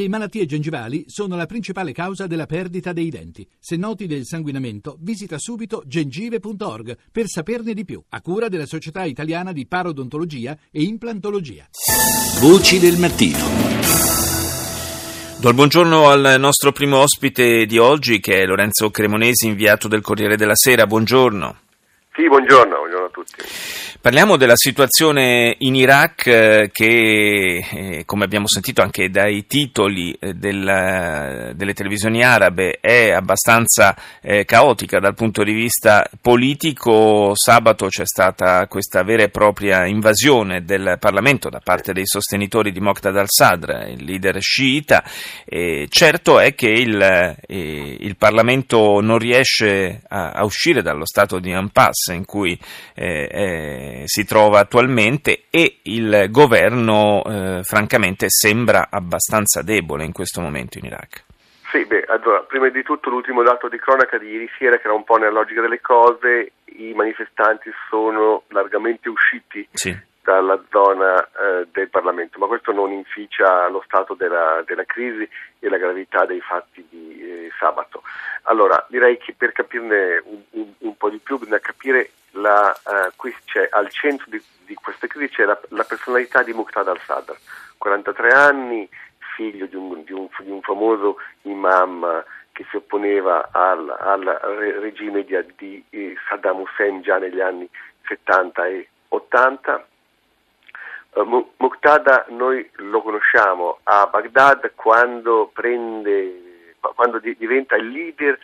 Le malattie gengivali sono la principale causa della perdita dei denti. Se noti del sanguinamento, visita subito gengive.org per saperne di più, a cura della Società Italiana di Parodontologia e Implantologia. Voci del mattino. Do il buongiorno al nostro primo ospite di oggi, che è Lorenzo Cremonesi, inviato del Corriere della Sera. Buongiorno. Sì, buongiorno a tutti. Parliamo della situazione in Iraq che, come abbiamo sentito anche dai titoli delle televisioni arabe, è abbastanza caotica dal punto di vista politico. Sabato c'è stata questa vera e propria invasione del Parlamento da parte dei sostenitori di Muqtada al-Sadr, il leader sciita. Certo è che il Parlamento non riesce a uscire dallo stato di impasse in cui si trova attualmente, e il governo francamente sembra abbastanza debole in questo momento in Iraq. Sì, allora, prima di tutto l'ultimo dato di cronaca di ieri sera, che era un po' nella logica delle cose, i manifestanti sono largamente usciti dalla zona del Parlamento, ma questo non inficia lo stato della crisi e la gravità dei fatti di sabato. Allora, direi che per capirne un po' di più bisogna capire qui c'è al centro di questa crisi c'è la personalità di Muqtada al-Sadr, 43 anni, figlio di un famoso imam che si opponeva al regime di Saddam Hussein già negli anni 70 e 80. Muqtada noi lo conosciamo a Baghdad quando diventa il leader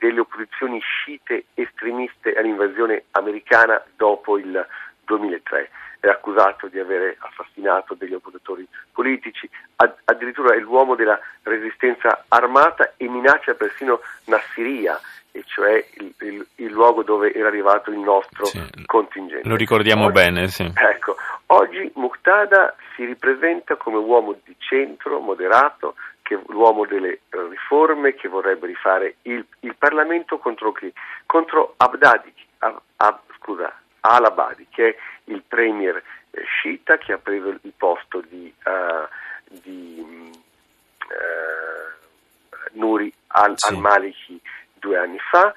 delle opposizioni sciite estremiste all'invasione americana dopo il 2003. È accusato di avere assassinato degli oppositori politici, addirittura è l'uomo della resistenza armata e minaccia persino Nassiria, e cioè il luogo dove era arrivato il nostro contingente. Lo ricordiamo bene, sì. Ecco, oggi Muqtada si ripresenta come uomo di centro, moderato, l'uomo delle riforme, che vorrebbe rifare il Parlamento contro chi? Contro Al-Abadi, che è il premier sciita che ha preso il posto di Nuri al-Maliki 2 anni fa,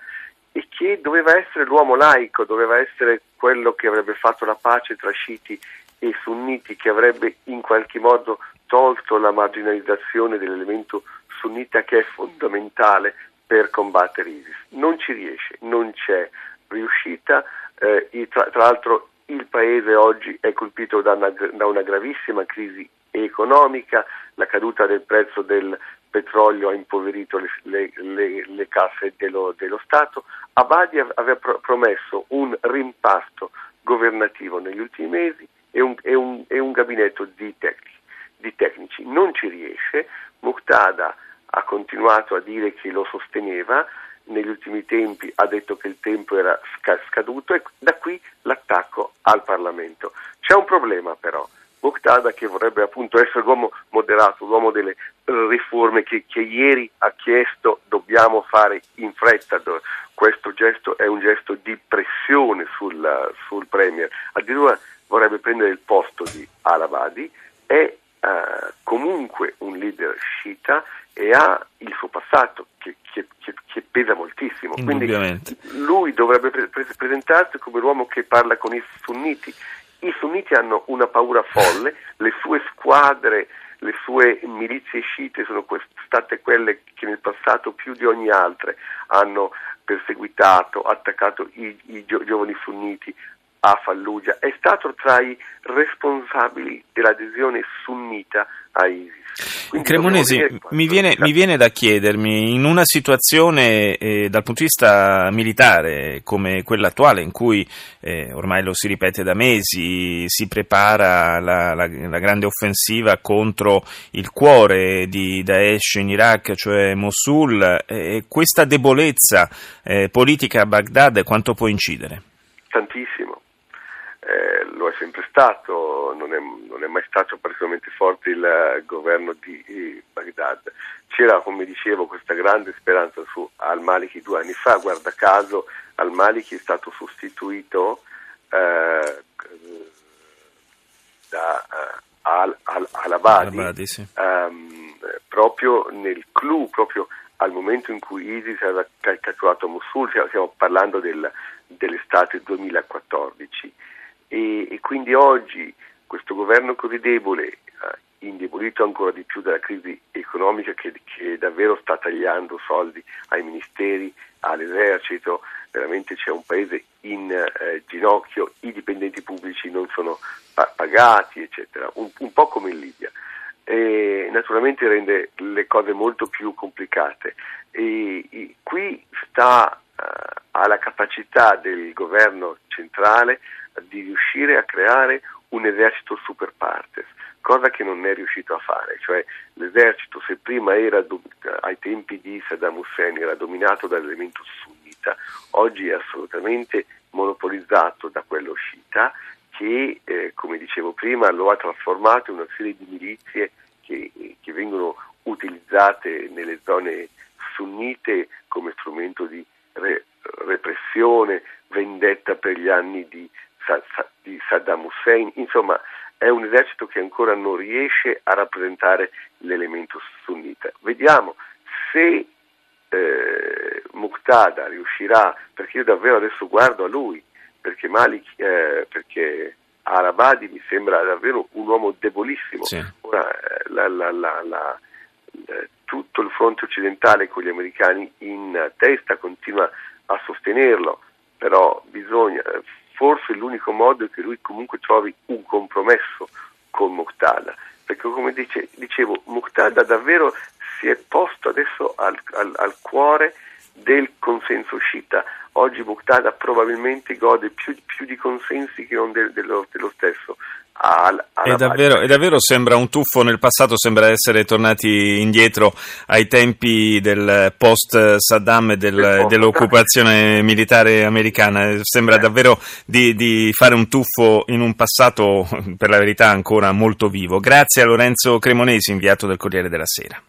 e che doveva essere l'uomo laico, doveva essere quello che avrebbe fatto la pace tra sciiti e sunniti, che avrebbe in qualche modo tolto la marginalizzazione dell'elemento sunnita, che è fondamentale per combattere ISIS. Non ci riesce, non c'è riuscita, tra l'altro il paese oggi è colpito da una gravissima crisi economica, la caduta del prezzo del petrolio ha impoverito le casse dello Stato. Abadi aveva promesso un rimpasto governativo negli ultimi mesi e un gabinetto di tecnici. Non ci riesce. Muqtada ha continuato a dire che lo sosteneva, negli ultimi tempi ha detto che il tempo era scaduto, e da qui l'attacco al Parlamento. C'è un problema però. Muqtada, che vorrebbe appunto essere l'uomo moderato, l'uomo delle riforme che ieri ha chiesto dobbiamo fare in fretta, questo gesto è un gesto di pressione sul premier, addirittura vorrebbe prendere il posto di Al-Abadi, è comunque un leader sciita e ha il suo passato che pesa moltissimo, quindi lui dovrebbe presentarsi come l'uomo che parla con i sunniti. I sunniti hanno una paura folle, le sue squadre, le sue milizie sciite sono state quelle che nel passato più di ogni altra hanno perseguitato, attaccato i giovani sunniti a Fallujah, è stato tra i responsabili dell'adesione sunnita a ISIS. Cremonesi, mi viene da chiedermi, in una situazione dal punto di vista militare come quella attuale, in cui ormai lo si ripete da mesi, si prepara la grande offensiva contro il cuore di Daesh in Iraq, cioè Mosul, questa debolezza politica a Baghdad quanto può incidere? Tantissimo. Lo è sempre stato, non è mai stato particolarmente forte il governo di Baghdad. C'era, come dicevo, questa grande speranza su al-Maliki 2 anni fa. Guarda caso al-Maliki è stato sostituito da al-Abadi. proprio nel clou, proprio al momento in cui Isis aveva catturato Mosul, stiamo parlando dell'estate 2014, e quindi oggi questo governo così debole, indebolito ancora di più dalla crisi economica che davvero sta tagliando soldi ai ministeri, all'esercito, veramente c'è un paese in ginocchio, i dipendenti pubblici non sono pagati, eccetera, un po' come in Libia. Naturalmente rende le cose molto più complicate e qui sta alla capacità del governo centrale di riuscire a creare un esercito super partes, cosa che non è riuscito a fare, cioè l'esercito, se prima era ai tempi di Saddam Hussein era dominato dall'elemento sunnita, oggi è assolutamente monopolizzato da quello sciita, che come dicevo prima lo ha trasformato in una serie di milizie che vengono utilizzate nelle zone sunnite come strumento di repressione, vendetta per gli anni di Saddam Hussein. Insomma, è un esercito che ancora non riesce a rappresentare l'elemento sunnita. Vediamo se Muqtada riuscirà, perché io davvero adesso guardo a lui, perché Maliki, perché Al-Abadi mi sembra davvero un uomo debolissimo. Sì. Ora tutto il fronte occidentale con gli americani in testa continua a sostenerlo, però bisogna, forse l'unico modo è che lui comunque trovi un compromesso con Muqtada, perché come dicevo Muqtada davvero si è posto adesso al cuore del consenso sciita. Oggi Muqtada probabilmente gode più di consensi che non dello stesso. È davvero sembra un tuffo nel passato, sembra essere tornati indietro ai tempi del post Saddam e dell'occupazione militare americana, sembra davvero di fare un tuffo in un passato per la verità ancora molto vivo. Grazie a Lorenzo Cremonesi, inviato del Corriere della Sera.